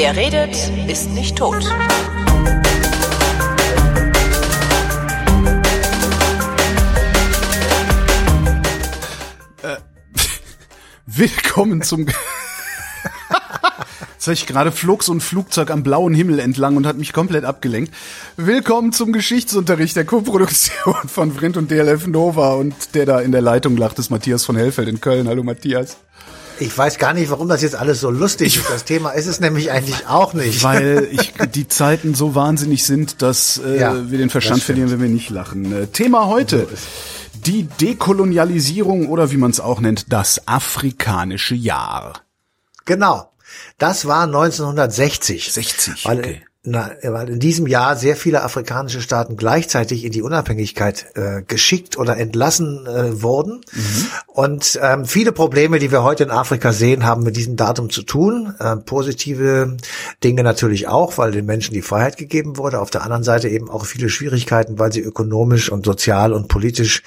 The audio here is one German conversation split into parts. Wer redet, ist nicht tot. Willkommen zum... Gerade flog so ein Flugzeug am blauen Himmel entlang und hat mich komplett abgelenkt. Willkommen zum Geschichtsunterricht der Co-Produktion von Vrindt und DLF Nova. Und der da in der Leitung lacht, ist Matthias von Hellfeld in Köln. Hallo Matthias. Ich weiß gar nicht, warum das jetzt alles so lustig ist. Das Thema ist es nämlich eigentlich auch nicht. Weil die Zeiten so wahnsinnig sind, dass wir den Verstand verlieren, wenn wir nicht lachen. Thema heute, die Dekolonialisierung oder wie man es auch nennt, das afrikanische Jahr. Genau, das war 1960. 60, okay. Weil in diesem Jahr sehr viele afrikanische Staaten gleichzeitig in die Unabhängigkeit geschickt oder entlassen wurden. Mhm. Und viele Probleme, die wir heute in Afrika sehen, haben mit diesem Datum zu tun. Positive Dinge natürlich auch, weil den Menschen die Freiheit gegeben wurde. Auf der anderen Seite eben auch viele Schwierigkeiten, weil sie ökonomisch und sozial und politisch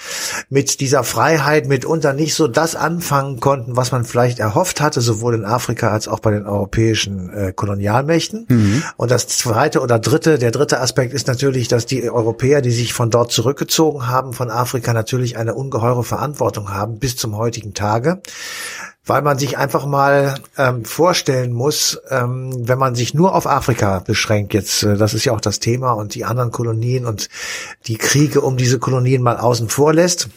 mit dieser Freiheit mitunter nicht so das anfangen konnten, was man vielleicht erhofft hatte, sowohl in Afrika als auch bei den europäischen Kolonialmächten. Mhm. Und das der dritte Aspekt ist natürlich, dass die Europäer, die sich von dort zurückgezogen haben, von Afrika natürlich eine ungeheure Verantwortung haben bis zum heutigen Tage. Weil man sich einfach mal vorstellen muss, wenn man sich nur auf Afrika beschränkt jetzt, das ist ja auch das Thema und die anderen Kolonien und die Kriege um diese Kolonien mal außen vor lässt.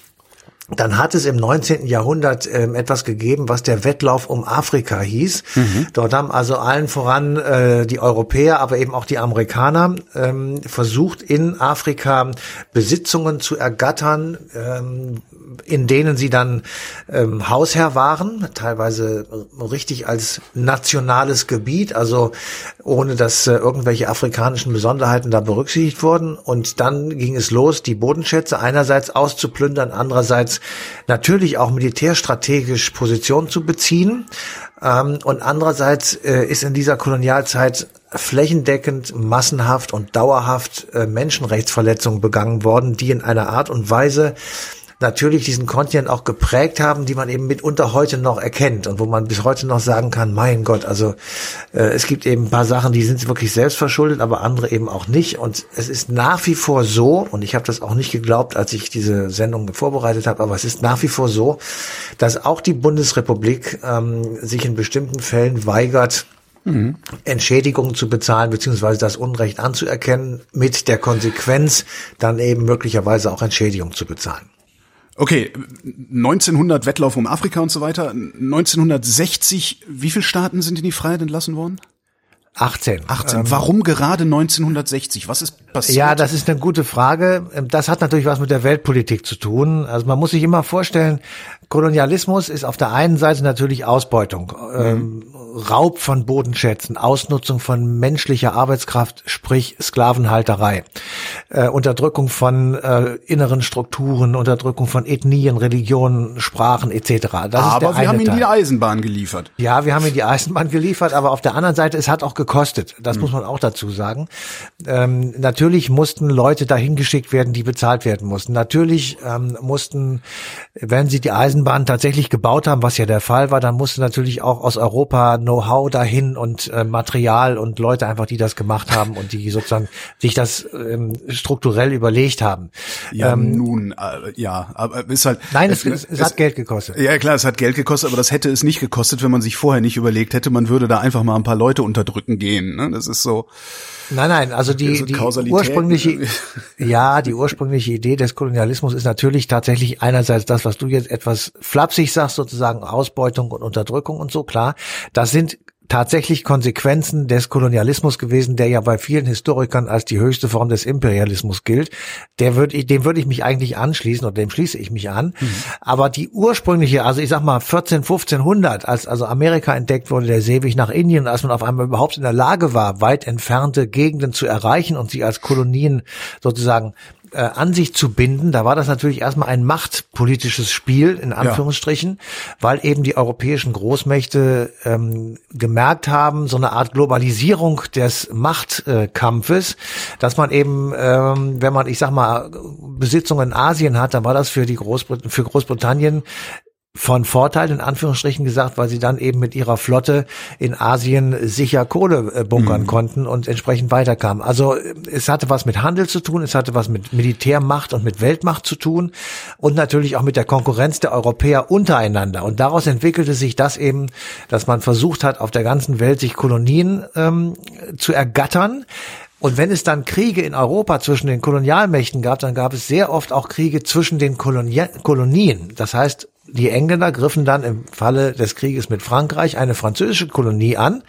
Dann hat es im 19. Jahrhundert etwas gegeben, was der Wettlauf um Afrika hieß. Mhm. Dort haben also allen voran die Europäer, aber eben auch die Amerikaner versucht, in Afrika Besitzungen zu ergattern, in denen sie dann Hausherr waren, teilweise richtig als nationales Gebiet, also ohne dass irgendwelche afrikanischen Besonderheiten da berücksichtigt wurden. Und dann ging es los, die Bodenschätze einerseits auszuplündern, andererseits natürlich auch militärstrategisch Position zu beziehen. Und andererseits ist in dieser Kolonialzeit flächendeckend, massenhaft und dauerhaft Menschenrechtsverletzungen begangen worden, die in einer Art und Weise natürlich diesen Kontinent auch geprägt haben, die man eben mitunter heute noch erkennt und wo man bis heute noch sagen kann, mein Gott, also es gibt eben ein paar Sachen, die sind wirklich selbstverschuldet, aber andere eben auch nicht. Und es ist nach wie vor so, und ich habe das auch nicht geglaubt, als ich diese Sendung vorbereitet habe, aber es ist nach wie vor so, dass auch die Bundesrepublik sich in bestimmten Fällen weigert, Entschädigungen zu bezahlen, beziehungsweise das Unrecht anzuerkennen, mit der Konsequenz, dann eben möglicherweise auch Entschädigung zu bezahlen. Okay, 1900 Wettlauf um Afrika und so weiter. 1960, wie viele Staaten sind in die Freiheit entlassen worden? 18. Warum gerade 1960? Was ist passiert? Ja, das ist eine gute Frage. Das hat natürlich was mit der Weltpolitik zu tun. Also man muss sich immer vorstellen, Kolonialismus ist auf der einen Seite natürlich Ausbeutung, Raub von Bodenschätzen, Ausnutzung von menschlicher Arbeitskraft, sprich Sklavenhalterei, Unterdrückung von inneren Strukturen, Unterdrückung von Ethnien, Religionen, Sprachen etc. Aber wir haben ihnen die Eisenbahn geliefert. Ja, wir haben ihnen die Eisenbahn geliefert, aber auf der anderen Seite, es hat auch gekostet. Das muss man auch dazu sagen. Natürlich mussten Leute dahin geschickt werden, die bezahlt werden mussten. Natürlich mussten, wenn sie die Eisenbahn tatsächlich gebaut haben, was ja der Fall war, dann musste natürlich auch aus Europa Know-how dahin und Material und Leute einfach, die das gemacht haben und die sozusagen sich das strukturell überlegt haben. Ja, aber ist halt... Nein, es hat Geld gekostet. Ja klar, es hat Geld gekostet, aber das hätte es nicht gekostet, wenn man sich vorher nicht überlegt hätte, man würde da einfach mal ein paar Leute unterdrücken gehen. Ne? Das ist so... Nein, also die ursprüngliche Idee des Kolonialismus ist natürlich tatsächlich einerseits das, was du jetzt etwas flapsig sagst, sozusagen Ausbeutung und Unterdrückung und so, klar. Das sind tatsächlich Konsequenzen des Kolonialismus gewesen, der ja bei vielen Historikern als die höchste Form des Imperialismus gilt. Dem würde ich mich eigentlich anschließen oder dem schließe ich mich an. Mhm. Aber die ursprüngliche, also ich sag mal 1500, als also Amerika entdeckt wurde, der Seeweg nach Indien, als man auf einmal überhaupt in der Lage war, weit entfernte Gegenden zu erreichen und sie als Kolonien sozusagen an sich zu binden, da war das natürlich erstmal ein machtpolitisches Spiel, in Anführungsstrichen, weil eben die europäischen Großmächte gemerkt haben, so eine Art Globalisierung des Machtkampfes, dass man eben, wenn man, Besitzungen in Asien hat, dann war das für Großbritannien von Vorteil, in Anführungsstrichen gesagt, weil sie dann eben mit ihrer Flotte in Asien sicher Kohle bunkern konnten und entsprechend weiterkamen. Also es hatte was mit Handel zu tun, es hatte was mit Militärmacht und mit Weltmacht zu tun und natürlich auch mit der Konkurrenz der Europäer untereinander. Und daraus entwickelte sich das eben, dass man versucht hat, auf der ganzen Welt sich Kolonien zu ergattern. Und wenn es dann Kriege in Europa zwischen den Kolonialmächten gab, dann gab es sehr oft auch Kriege zwischen den Kolonien. Das heißt, die Engländer griffen dann im Falle des Krieges mit Frankreich eine französische Kolonie an.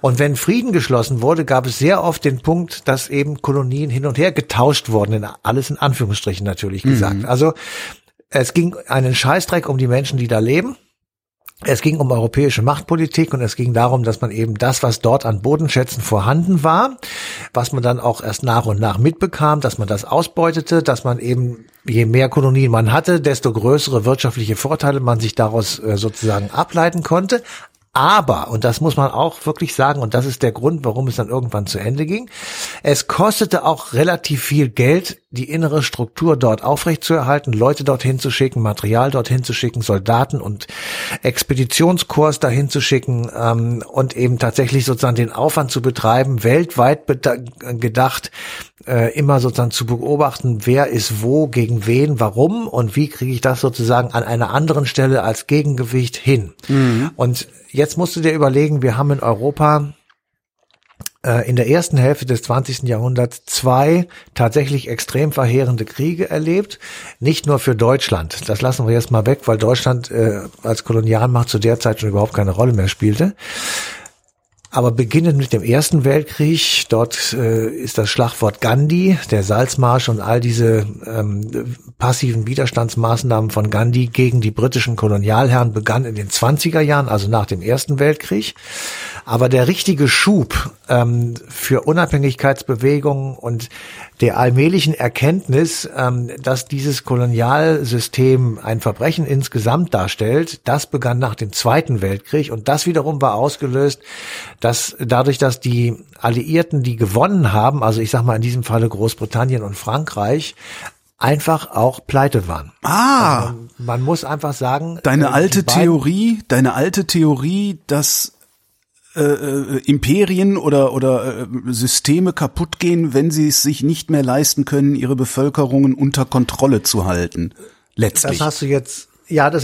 Und wenn Frieden geschlossen wurde, gab es sehr oft den Punkt, dass eben Kolonien hin und her getauscht wurden. Alles in Anführungsstrichen natürlich gesagt. Also es ging einen Scheißdreck um die Menschen, die da leben. Es ging um europäische Machtpolitik und es ging darum, dass man eben das, was dort an Bodenschätzen vorhanden war, was man dann auch erst nach und nach mitbekam, dass man das ausbeutete, dass man eben, je mehr Kolonien man hatte, desto größere wirtschaftliche Vorteile man sich daraus sozusagen ableiten konnte. Aber, und das muss man auch wirklich sagen, und das ist der Grund, warum es dann irgendwann zu Ende ging, es kostete auch relativ viel Geld, die innere Struktur dort aufrechtzuerhalten, Leute dorthin zu schicken, Material dorthin zu schicken, Soldaten und Expeditionskurs dahin zu schicken und eben tatsächlich sozusagen den Aufwand zu betreiben, weltweit gedacht, immer sozusagen zu beobachten, wer ist wo, gegen wen, warum und wie kriege ich das sozusagen an einer anderen Stelle als Gegengewicht hin. Und jetzt musst du dir überlegen, wir haben in Europa in der ersten Hälfte des 20. Jahrhunderts 2 tatsächlich extrem verheerende Kriege erlebt, nicht nur für Deutschland. Das lassen wir jetzt mal weg, weil Deutschland als Kolonialmacht zu der Zeit schon überhaupt keine Rolle mehr spielte. Aber beginnend mit dem Ersten Weltkrieg, dort ist das Schlagwort Gandhi, der Salzmarsch und all diese passiven Widerstandsmaßnahmen von Gandhi gegen die britischen Kolonialherren begann in den 20er Jahren, also nach dem Ersten Weltkrieg. Aber der richtige Schub für Unabhängigkeitsbewegungen und der allmählichen Erkenntnis, dass dieses Kolonialsystem ein Verbrechen insgesamt darstellt, das begann nach dem Zweiten Weltkrieg und das wiederum war ausgelöst, dass dadurch, dass die Alliierten, die gewonnen haben, also ich sag mal in diesem Falle Großbritannien und Frankreich, einfach auch pleite waren. Also man muss einfach sagen, deine alte Theorie, dass Imperien oder Systeme kaputt gehen, wenn sie es sich nicht mehr leisten können, ihre Bevölkerungen unter Kontrolle zu halten. Letztlich. Das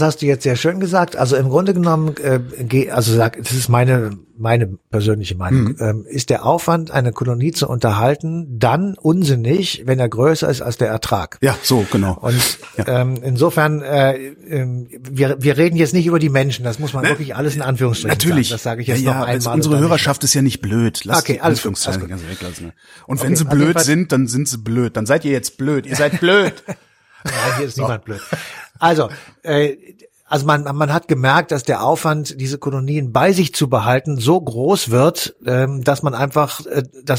hast du jetzt sehr schön gesagt. Also im Grunde genommen, das ist meine persönliche Meinung, ist der Aufwand, eine Kolonie zu unterhalten, dann unsinnig, wenn er größer ist als der Ertrag. Ja, so, genau. Und insofern, wir reden jetzt nicht über die Menschen, das muss man wirklich alles in Anführungsstrichen natürlich sagen. Das sage ich jetzt noch einmal. Unsere Hörerschaft ist ja nicht blöd. Lasst die Anführungszeichen ganz weglassen. Und wenn sie blöd sind, dann sind sie blöd. Dann seid ihr jetzt blöd. Ihr seid blöd. Nein, hier ist niemand blöd. Also, man hat gemerkt, dass der Aufwand, diese Kolonien bei sich zu behalten, so groß wird, dass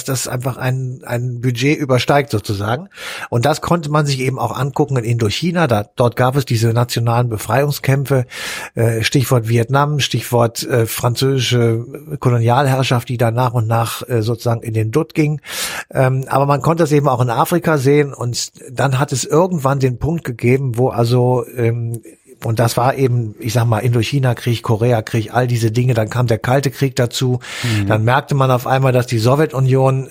das einfach ein Budget übersteigt sozusagen. Und das konnte man sich eben auch angucken in Indochina. Dort gab es diese nationalen Befreiungskämpfe, Stichwort Vietnam, Stichwort französische Kolonialherrschaft, die da nach und nach sozusagen in den Dutt ging. Aber man konnte es eben auch in Afrika sehen und dann hat es irgendwann den Punkt gegeben, wo also und das war eben, ich sag mal, Indochina-Krieg, Korea-Krieg, all diese Dinge. Dann kam der Kalte Krieg dazu. Dann merkte man auf einmal, dass die Sowjetunion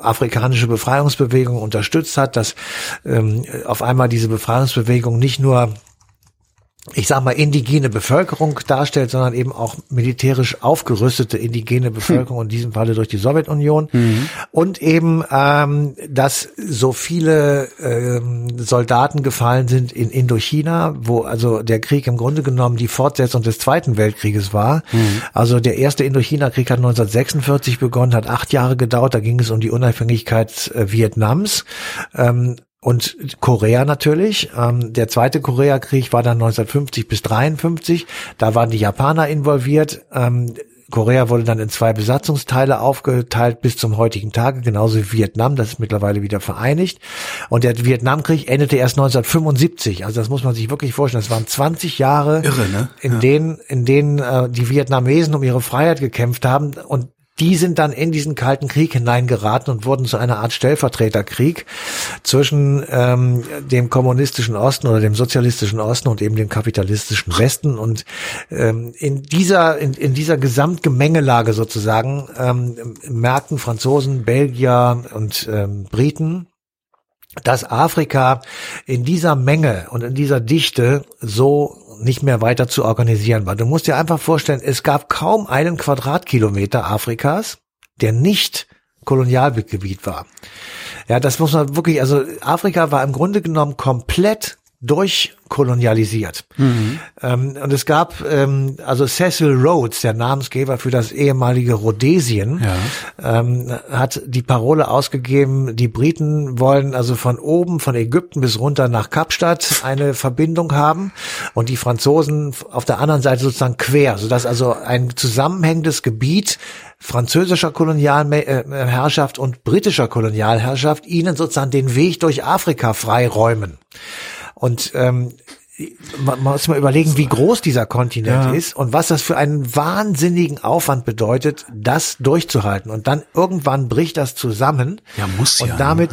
afrikanische Befreiungsbewegungen unterstützt hat, dass auf einmal diese Befreiungsbewegung nicht nur, ich sag mal, indigene Bevölkerung darstellt, sondern eben auch militärisch aufgerüstete indigene Bevölkerung, in diesem Falle durch die Sowjetunion. Und eben, dass so viele Soldaten gefallen sind in Indochina, wo also der Krieg im Grunde genommen die Fortsetzung des Zweiten Weltkrieges war. Also der erste Indochina-Krieg hat 1946 begonnen, hat 8 Jahre gedauert, da ging es um die Unabhängigkeit Vietnams. Und Korea natürlich. Der zweite Koreakrieg war dann 1950 bis 1953. Da waren die Japaner involviert. Korea wurde dann in 2 Besatzungsteile aufgeteilt bis zum heutigen Tage, genauso wie Vietnam, das ist mittlerweile wieder vereinigt. Und der Vietnamkrieg endete erst 1975, also das muss man sich wirklich vorstellen. Das waren 20 Jahre, Irre, ne? In denen die Vietnamesen um ihre Freiheit gekämpft haben und die sind dann in diesen Kalten Krieg hineingeraten und wurden zu einer Art Stellvertreterkrieg zwischen dem kommunistischen Osten oder dem sozialistischen Osten und eben dem kapitalistischen Westen. Und in dieser Gesamtgemengelage sozusagen merkten Franzosen, Belgier und Briten, dass Afrika in dieser Menge und in dieser Dichte so nicht mehr weiter zu organisieren war. Du musst dir einfach vorstellen, es gab kaum einen Quadratkilometer Afrikas, der nicht Kolonialgebiet war. Ja, das muss man wirklich, also Afrika war im Grunde genommen komplett durchkolonialisiert. Mhm. Und es gab also Cecil Rhodes, der Namensgeber für das ehemalige Rhodesien, ja, hat die Parole ausgegeben, die Briten wollen also von oben, von Ägypten bis runter nach Kapstadt eine Verbindung haben und die Franzosen auf der anderen Seite sozusagen quer, sodass also ein zusammenhängendes Gebiet französischer Kolonialherrschaft und britischer Kolonialherrschaft ihnen sozusagen den Weg durch Afrika freiräumen. Und man muss mal überlegen, wie groß dieser Kontinent ist und was das für einen wahnsinnigen Aufwand bedeutet, das durchzuhalten. Und dann irgendwann bricht das zusammen. Ja, muss ja. Und damit,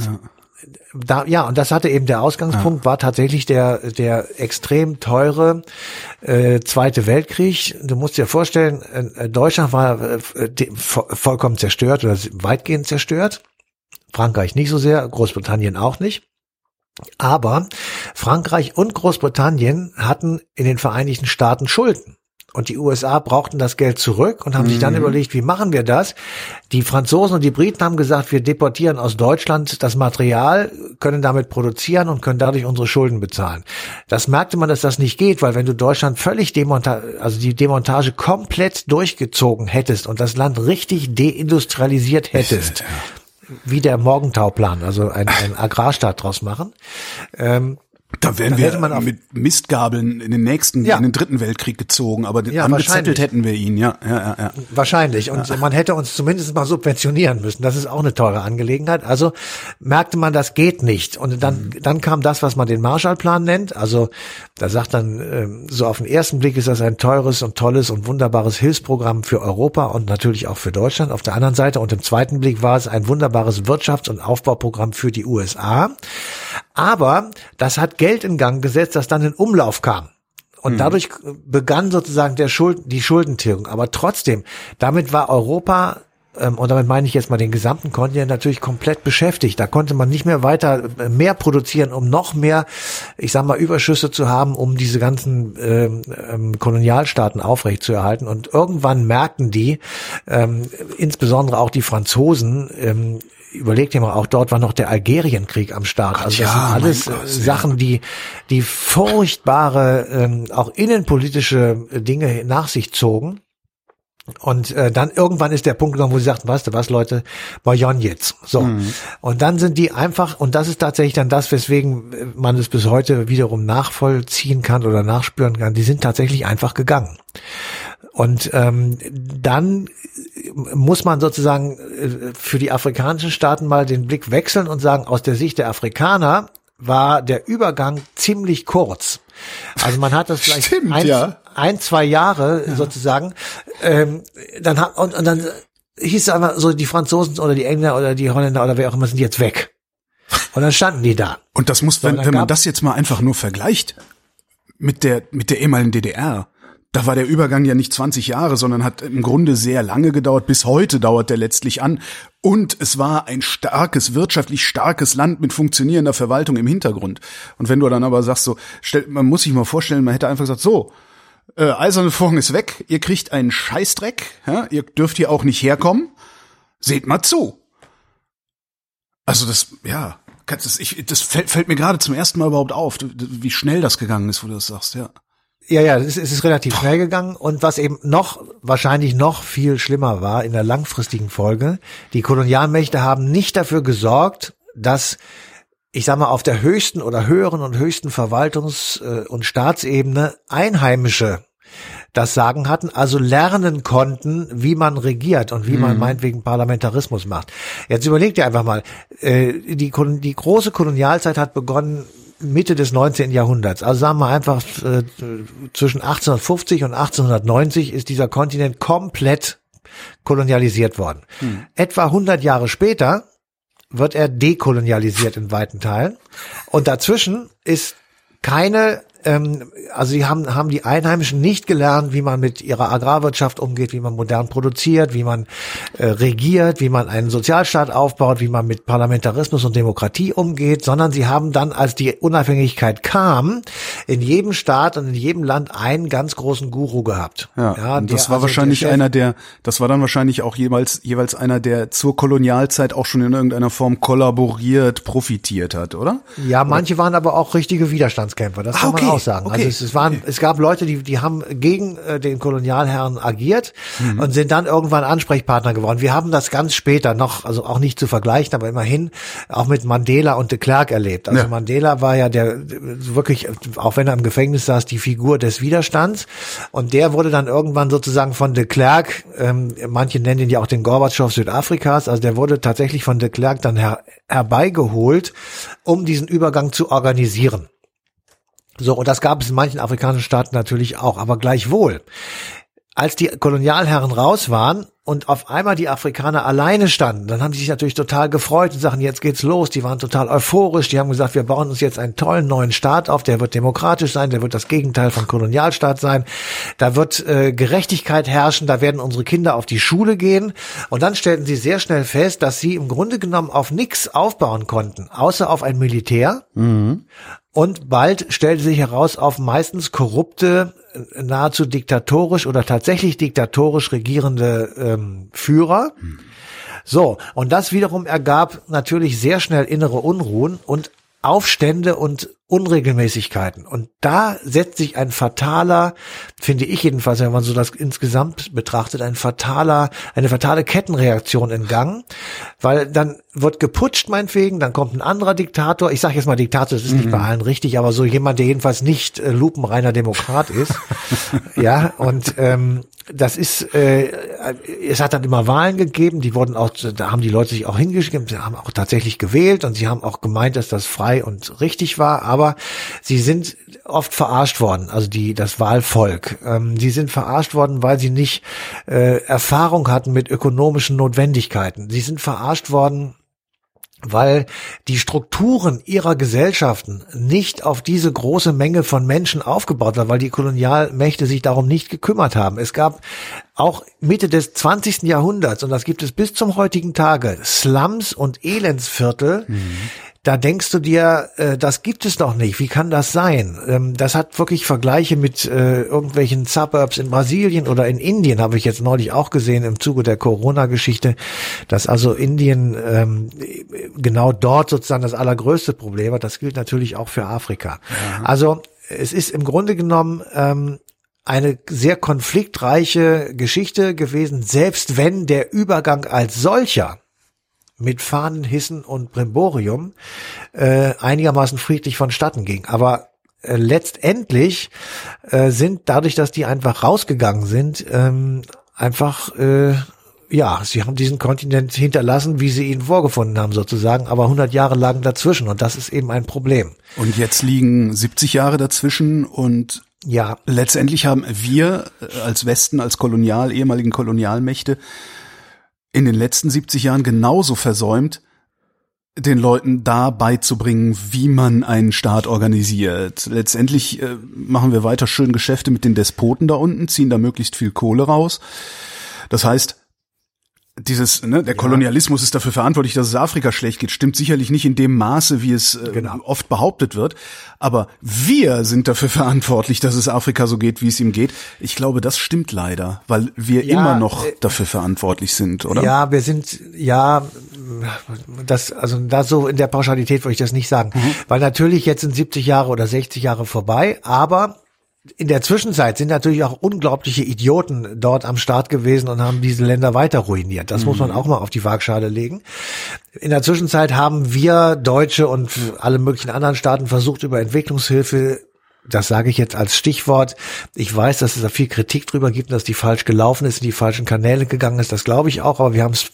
und das hatte eben der Ausgangspunkt, war tatsächlich der extrem teure Zweite Weltkrieg. Du musst dir vorstellen, Deutschland war vollkommen zerstört oder weitgehend zerstört. Frankreich nicht so sehr, Großbritannien auch nicht. Aber Frankreich und Großbritannien hatten in den Vereinigten Staaten Schulden. Und die USA brauchten das Geld zurück und haben sich dann überlegt, wie machen wir das? Die Franzosen und die Briten haben gesagt, wir deportieren aus Deutschland das Material, können damit produzieren und können dadurch unsere Schulden bezahlen. Das merkte man, dass das nicht geht, weil wenn du Deutschland völlig die Demontage komplett durchgezogen hättest und das Land richtig deindustrialisiert hättest, wie der Morgentauplan, also ein Agrarstaat draus machen. Da wären wir mit Mistgabeln in den in den Dritten Weltkrieg gezogen, aber angezettelt hätten wir ihn, ja. Wahrscheinlich. Und man hätte uns zumindest mal subventionieren müssen. Das ist auch eine teure Angelegenheit. Also merkte man, das geht nicht. Und dann kam das, was man den Marshallplan nennt. Also da sagt dann, so auf den ersten Blick ist das ein teures und tolles und wunderbares Hilfsprogramm für Europa und natürlich auch für Deutschland auf der anderen Seite. Und im zweiten Blick war es ein wunderbares Wirtschafts- und Aufbauprogramm für die USA. Aber das hat Geld in Gang gesetzt, das dann in Umlauf kam. Und dadurch begann sozusagen die Schuldentilgung. Aber trotzdem, damit war Europa, und damit meine ich jetzt mal den gesamten Kontinent, natürlich komplett beschäftigt. Da konnte man nicht mehr weiter mehr produzieren, um noch mehr, ich sag mal, Überschüsse zu haben, um diese ganzen Kolonialstaaten aufrechtzuerhalten. Und irgendwann merkten die, insbesondere auch die Franzosen, überlegt ihr mal, auch dort war noch der Algerienkrieg am Start. Also das sind alles Sachen, die furchtbare, auch innenpolitische Dinge nach sich zogen. Und dann irgendwann ist der Punkt gekommen, wo sie sagten, weißt du was, Leute, Bayonne jetzt. So. Und dann sind die einfach, und das ist tatsächlich dann das, weswegen man es bis heute wiederum nachvollziehen kann oder nachspüren kann, die sind tatsächlich einfach gegangen. Und dann muss man sozusagen für die afrikanischen Staaten mal den Blick wechseln und sagen, aus der Sicht der Afrikaner war der Übergang ziemlich kurz. Also man hat das vielleicht ein, 2 Jahre sozusagen. Dann hieß es einfach so, die Franzosen oder die Engländer oder die Holländer oder wer auch immer sind jetzt weg. Und dann standen die da. Und das muss, wenn man das jetzt mal einfach nur vergleicht mit der ehemaligen DDR. Da war der Übergang ja nicht 20 Jahre, sondern hat im Grunde sehr lange gedauert. Bis heute dauert der letztlich an. Und es war ein wirtschaftlich starkes Land mit funktionierender Verwaltung im Hintergrund. Und wenn du dann aber sagst, man muss sich mal vorstellen, man hätte einfach gesagt, so, eiserne Vorhang ist weg, ihr kriegt einen Scheißdreck, ja, ihr dürft hier auch nicht herkommen, seht mal zu. Also das fällt mir gerade zum ersten Mal überhaupt auf, wie schnell das gegangen ist, wo du das sagst, ja. Ja, es ist relativ schnell gegangen und was eben wahrscheinlich noch viel schlimmer war in der langfristigen Folge, die Kolonialmächte haben nicht dafür gesorgt, dass, ich sag mal, auf der höchsten oder höheren Verwaltungs- und Staatsebene Einheimische das Sagen hatten, also lernen konnten, wie man regiert und wie man meinetwegen Parlamentarismus macht. Jetzt überlegt ihr einfach mal, die große Kolonialzeit hat begonnen, Mitte des 19. Jahrhunderts, also sagen wir einfach zwischen 1850 und 1890 ist dieser Kontinent komplett kolonialisiert worden. Etwa 100 Jahre später wird er dekolonialisiert in weiten Teilen. Und dazwischen ist keine, also sie haben die Einheimischen nicht gelernt, wie man mit ihrer Agrarwirtschaft umgeht, wie man modern produziert, wie man regiert, wie man einen Sozialstaat aufbaut, wie man mit Parlamentarismus und Demokratie umgeht, sondern sie haben dann, als die Unabhängigkeit kam, in jedem Staat und in jedem Land einen ganz großen Guru gehabt. Ja, und das war also wahrscheinlich der Chef, das war dann wahrscheinlich auch jeweils einer, der zur Kolonialzeit auch schon in irgendeiner Form kollaboriert, profitiert hat, oder? Ja, manche waren aber auch richtige Widerstandskämpfer. Das kann man auch sagen. Okay. Also es gab Leute, die haben gegen den Kolonialherren agiert und sind dann irgendwann Ansprechpartner geworden. Wir haben das ganz später noch, also auch nicht zu vergleichen, aber immerhin auch mit Mandela und de Klerk erlebt. Also Mandela war ja der wirklich, auch wenn er im Gefängnis saß, die Figur des Widerstands, und der wurde dann irgendwann sozusagen von de Klerk, manche nennen ihn ja auch den Gorbatschow Südafrikas, also der wurde tatsächlich von de Klerk dann herbeigeholt, um diesen Übergang zu organisieren. So, und das gab es in manchen afrikanischen Staaten natürlich auch, aber gleichwohl, als die Kolonialherren raus waren und auf einmal die Afrikaner alleine standen, dann haben die sich natürlich total gefreut und sagten, jetzt geht's los, die waren total euphorisch, die haben gesagt, wir bauen uns jetzt einen tollen neuen Staat auf, der wird demokratisch sein, der wird das Gegenteil von Kolonialstaat sein, da wird Gerechtigkeit herrschen, da werden unsere Kinder auf die Schule gehen, und dann stellten sie sehr schnell fest, dass sie im Grunde genommen auf nichts aufbauen konnten, außer auf ein Militär. Und bald stellte sich heraus, auf meistens korrupte, nahezu diktatorisch oder tatsächlich diktatorisch regierende Führer. So, und das wiederum ergab natürlich sehr schnell innere Unruhen und Aufstände und Unregelmäßigkeiten. Und da setzt sich ein fataler, finde ich jedenfalls, wenn man so das insgesamt betrachtet, eine fatale Kettenreaktion in Gang, weil dann wird geputscht meinetwegen, dann kommt ein anderer Diktator, ich sage jetzt mal Diktator, das ist nicht bei allen richtig, aber so jemand, der jedenfalls nicht lupenreiner Demokrat ist, ja, und das ist, es hat dann immer Wahlen gegeben, die wurden auch, da haben die Leute sich auch hingeschrieben, sie haben auch tatsächlich gewählt und sie haben auch gemeint, dass das frei und richtig war, aber sie sind oft verarscht worden, also das Wahlvolk. Sie sind verarscht worden, weil sie nicht Erfahrung hatten mit ökonomischen Notwendigkeiten. Sie sind verarscht worden, weil die Strukturen ihrer Gesellschaften nicht auf diese große Menge von Menschen aufgebaut waren, weil die Kolonialmächte sich darum nicht gekümmert haben. Es gab auch Mitte des 20. Jahrhunderts, und das gibt es bis zum heutigen Tage, Slums und Elendsviertel. Da denkst du dir, das gibt es doch nicht, wie kann das sein? Das hat wirklich Vergleiche mit irgendwelchen Suburbs in Brasilien oder in Indien, habe ich jetzt neulich auch gesehen im Zuge der Corona-Geschichte, dass also Indien genau dort sozusagen das allergrößte Problem hat. Das gilt natürlich auch für Afrika. Also es ist im Grunde genommen eine sehr konfliktreiche Geschichte gewesen, selbst wenn der Übergang als solcher mit Fahnen, Hissen und Brimborium einigermaßen friedlich vonstatten ging. Aber letztendlich sind dadurch, dass die einfach rausgegangen sind, sie haben diesen Kontinent hinterlassen, wie sie ihn vorgefunden haben sozusagen, aber 100 Jahre lagen dazwischen, und das ist eben ein Problem. Und jetzt liegen 70 Jahre dazwischen, und ja, letztendlich haben wir als Westen, als ehemaligen Kolonialmächte in den letzten 70 Jahren genauso versäumt, den Leuten da beizubringen, wie man einen Staat organisiert. Letztendlich machen wir weiter schön Geschäfte mit den Despoten da unten, ziehen da möglichst viel Kohle raus. Das heißt, der Kolonialismus ist dafür verantwortlich, dass es Afrika schlecht geht. Stimmt sicherlich nicht in dem Maße, wie es oft behauptet wird. Aber wir sind dafür verantwortlich, dass es Afrika so geht, wie es ihm geht. Ich glaube, das stimmt leider, weil wir immer noch dafür verantwortlich sind, oder? Ja, wir sind, so in der Pauschalität würde ich das nicht sagen. Weil natürlich jetzt sind 70 Jahre oder 60 Jahre vorbei, aber in der Zwischenzeit sind natürlich auch unglaubliche Idioten dort am Start gewesen und haben diese Länder weiter ruiniert. Das muss man auch mal auf die Waagschale legen. In der Zwischenzeit haben wir Deutsche und alle möglichen anderen Staaten versucht, über Entwicklungshilfe, das sage ich jetzt als Stichwort, ich weiß, dass es da viel Kritik drüber gibt, dass die falsch gelaufen ist, in die falschen Kanäle gegangen ist, das glaube ich auch, aber wir haben es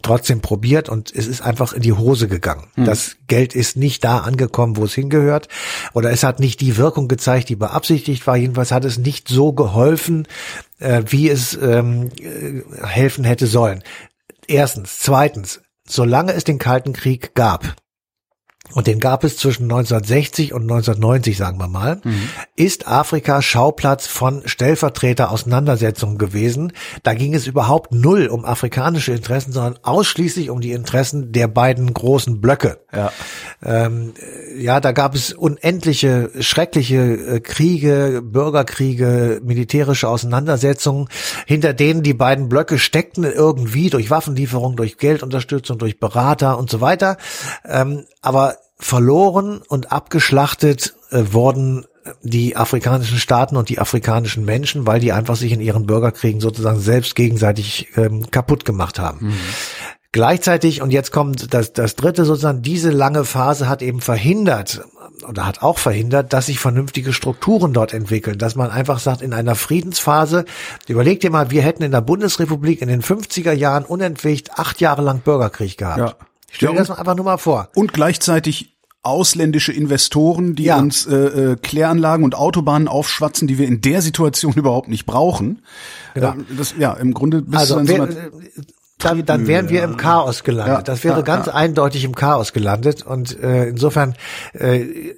trotzdem probiert, und es ist einfach in die Hose gegangen. Das Geld ist nicht da angekommen, wo es hingehört, oder es hat nicht die Wirkung gezeigt, die beabsichtigt war, jedenfalls hat es nicht so geholfen, wie es helfen hätte sollen. Erstens. Zweitens, solange es den Kalten Krieg gab, und den gab es zwischen 1960 und 1990, sagen wir mal, ist Afrika Schauplatz von Stellvertreter-Auseinandersetzungen gewesen. Da ging es überhaupt null um afrikanische Interessen, sondern ausschließlich um die Interessen der beiden großen Blöcke. Ja, da gab es unendliche, schreckliche Kriege, Bürgerkriege, militärische Auseinandersetzungen, hinter denen die beiden Blöcke steckten irgendwie durch Waffenlieferung, durch Geldunterstützung, durch Berater und so weiter. Aber verloren und abgeschlachtet wurden die afrikanischen Staaten und die afrikanischen Menschen, weil die einfach sich in ihren Bürgerkriegen sozusagen selbst gegenseitig kaputt gemacht haben. Mhm. Gleichzeitig, und jetzt kommt das Dritte sozusagen, diese lange Phase hat eben verhindert, oder hat auch verhindert, dass sich vernünftige Strukturen dort entwickeln, dass man einfach sagt, in einer Friedensphase, überleg dir mal, wir hätten in der Bundesrepublik in den 50er Jahren unentwegt 8 Jahre lang Bürgerkrieg gehabt. Ja. Stell dir das einfach nur mal vor. Und gleichzeitig ausländische Investoren, die uns Kläranlagen und Autobahnen aufschwatzen, die wir in der Situation überhaupt nicht brauchen. Genau. Im Grunde bist du dann dann wären wir im Chaos gelandet. Ja, das wäre ganz eindeutig im Chaos gelandet. Und insofern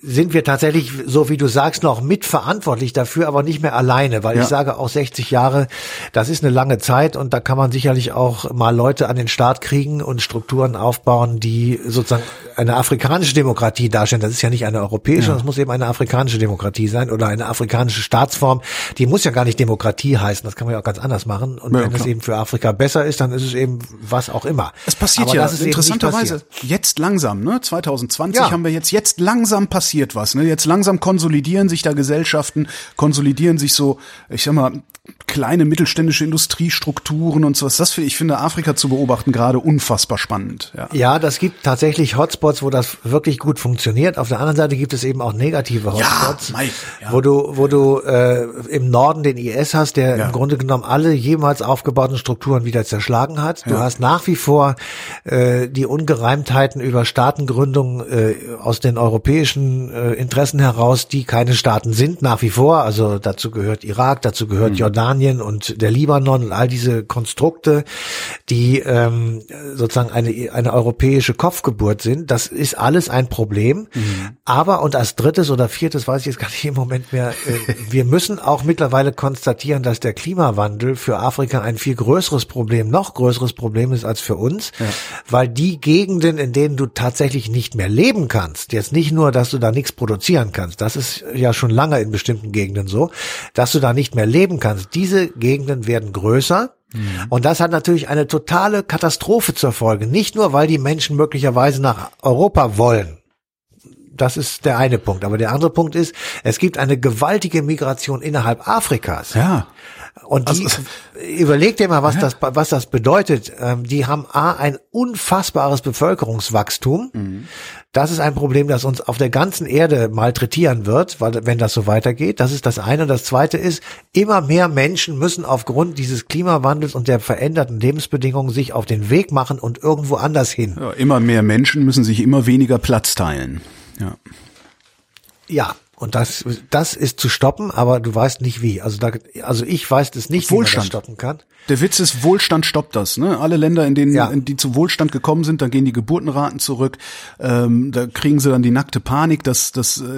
sind wir tatsächlich, so wie du sagst, noch mitverantwortlich dafür, aber nicht mehr alleine. Weil ich sage auch 60 Jahre, das ist eine lange Zeit. Und da kann man sicherlich auch mal Leute an den Start kriegen und Strukturen aufbauen, die sozusagen eine afrikanische Demokratie darstellen. Das ist ja nicht eine europäische, das muss eben eine afrikanische Demokratie sein oder eine afrikanische Staatsform. Die muss ja gar nicht Demokratie heißen. Das kann man ja auch ganz anders machen. Und wenn es eben für Afrika besser ist, dann ist es eben was auch immer. Es passiert ja interessanterweise jetzt langsam, ne? 2020 haben wir jetzt langsam passiert was, ne? Jetzt langsam konsolidieren sich da Gesellschaften, konsolidieren sich so, ich sag mal, kleine mittelständische Industriestrukturen und sowas. Ich finde Afrika zu beobachten gerade unfassbar spannend. Ja, das gibt tatsächlich Hotspots, wo das wirklich gut funktioniert. Auf der anderen Seite gibt es eben auch negative Hotspots, wo du im Norden den IS hast, der im Grunde genommen alle jemals aufgebauten Strukturen wieder zerschlagen hat. Du hast nach wie vor die Ungereimtheiten über Staatengründung aus den europäischen Interessen heraus, die keine Staaten sind, nach wie vor. Also dazu gehört Irak, dazu gehört Jordanien und der Libanon und all diese Konstrukte, die sozusagen eine europäische Kopfgeburt sind. Das ist alles ein Problem. Aber, und als drittes oder viertes, weiß ich jetzt gar nicht im Moment mehr, wir müssen auch mittlerweile konstatieren, dass der Klimawandel für Afrika ein viel größeres Problem, noch größeres Problem ist als für uns, weil die Gegenden, in denen du tatsächlich nicht mehr leben kannst, jetzt nicht nur, dass du da nichts produzieren kannst, das ist ja schon lange in bestimmten Gegenden so, dass du da nicht mehr leben kannst, diese Gegenden werden größer. Und das hat natürlich eine totale Katastrophe zur Folge, nicht nur, weil die Menschen möglicherweise nach Europa wollen. Das ist der eine Punkt. Aber der andere Punkt ist, es gibt eine gewaltige Migration innerhalb Afrikas. Ja. Und überleg dir mal, was das bedeutet. Die haben ein unfassbares Bevölkerungswachstum. Das ist ein Problem, das uns auf der ganzen Erde malträtieren wird, weil, wenn das so weitergeht. Das ist das eine. Und das zweite ist, immer mehr Menschen müssen aufgrund dieses Klimawandels und der veränderten Lebensbedingungen sich auf den Weg machen und irgendwo anders hin. Ja, immer mehr Menschen müssen sich immer weniger Platz teilen. Ja. Und das ist zu stoppen, aber du weißt nicht wie. Also ich weiß es nicht, wie man das stoppen kann. Der Witz ist, Wohlstand stoppt das, ne? Alle Länder, in denen die zu Wohlstand gekommen sind, da gehen die Geburtenraten zurück, da kriegen sie dann die nackte Panik, dass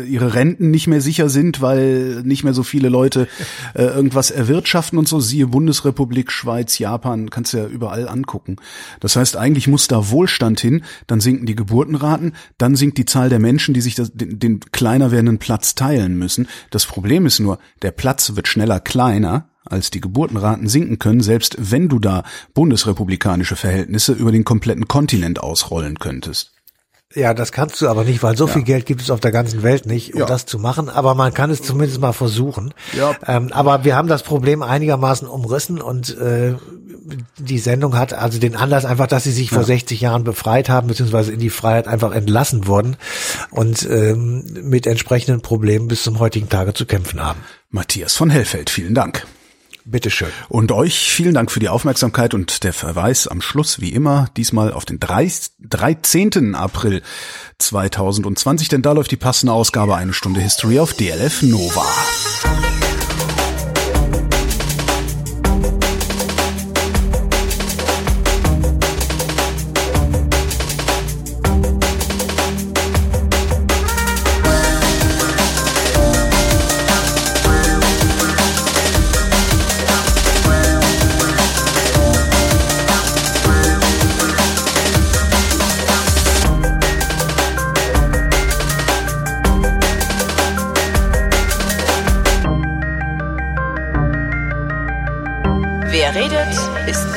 ihre Renten nicht mehr sicher sind, weil nicht mehr so viele Leute irgendwas erwirtschaften und so. Siehe Bundesrepublik, Schweiz, Japan, kannst du ja überall angucken. Das heißt, eigentlich muss da Wohlstand hin, dann sinken die Geburtenraten, dann sinkt die Zahl der Menschen, die sich den kleiner werdenden Platz teilen müssen. Das Problem ist nur, der Platz wird schneller kleiner, als die Geburtenraten sinken können, selbst wenn du da bundesrepublikanische Verhältnisse über den kompletten Kontinent ausrollen könntest. Ja, das kannst du aber nicht, weil so viel Geld gibt es auf der ganzen Welt nicht, um das zu machen. Aber man kann es zumindest mal versuchen. Ja. Aber wir haben das Problem einigermaßen umrissen und die Sendung hat also den Anlass einfach, dass sie sich vor 60 Jahren befreit haben, beziehungsweise in die Freiheit einfach entlassen wurden und mit entsprechenden Problemen bis zum heutigen Tage zu kämpfen haben. Matthias von Hellfeld, vielen Dank. Bitteschön. Und euch vielen Dank für die Aufmerksamkeit und der Verweis am Schluss, wie immer, diesmal auf den 13. April 2020, denn da läuft die passende Ausgabe Eine Stunde History auf DLF Nova. Wer redet, ist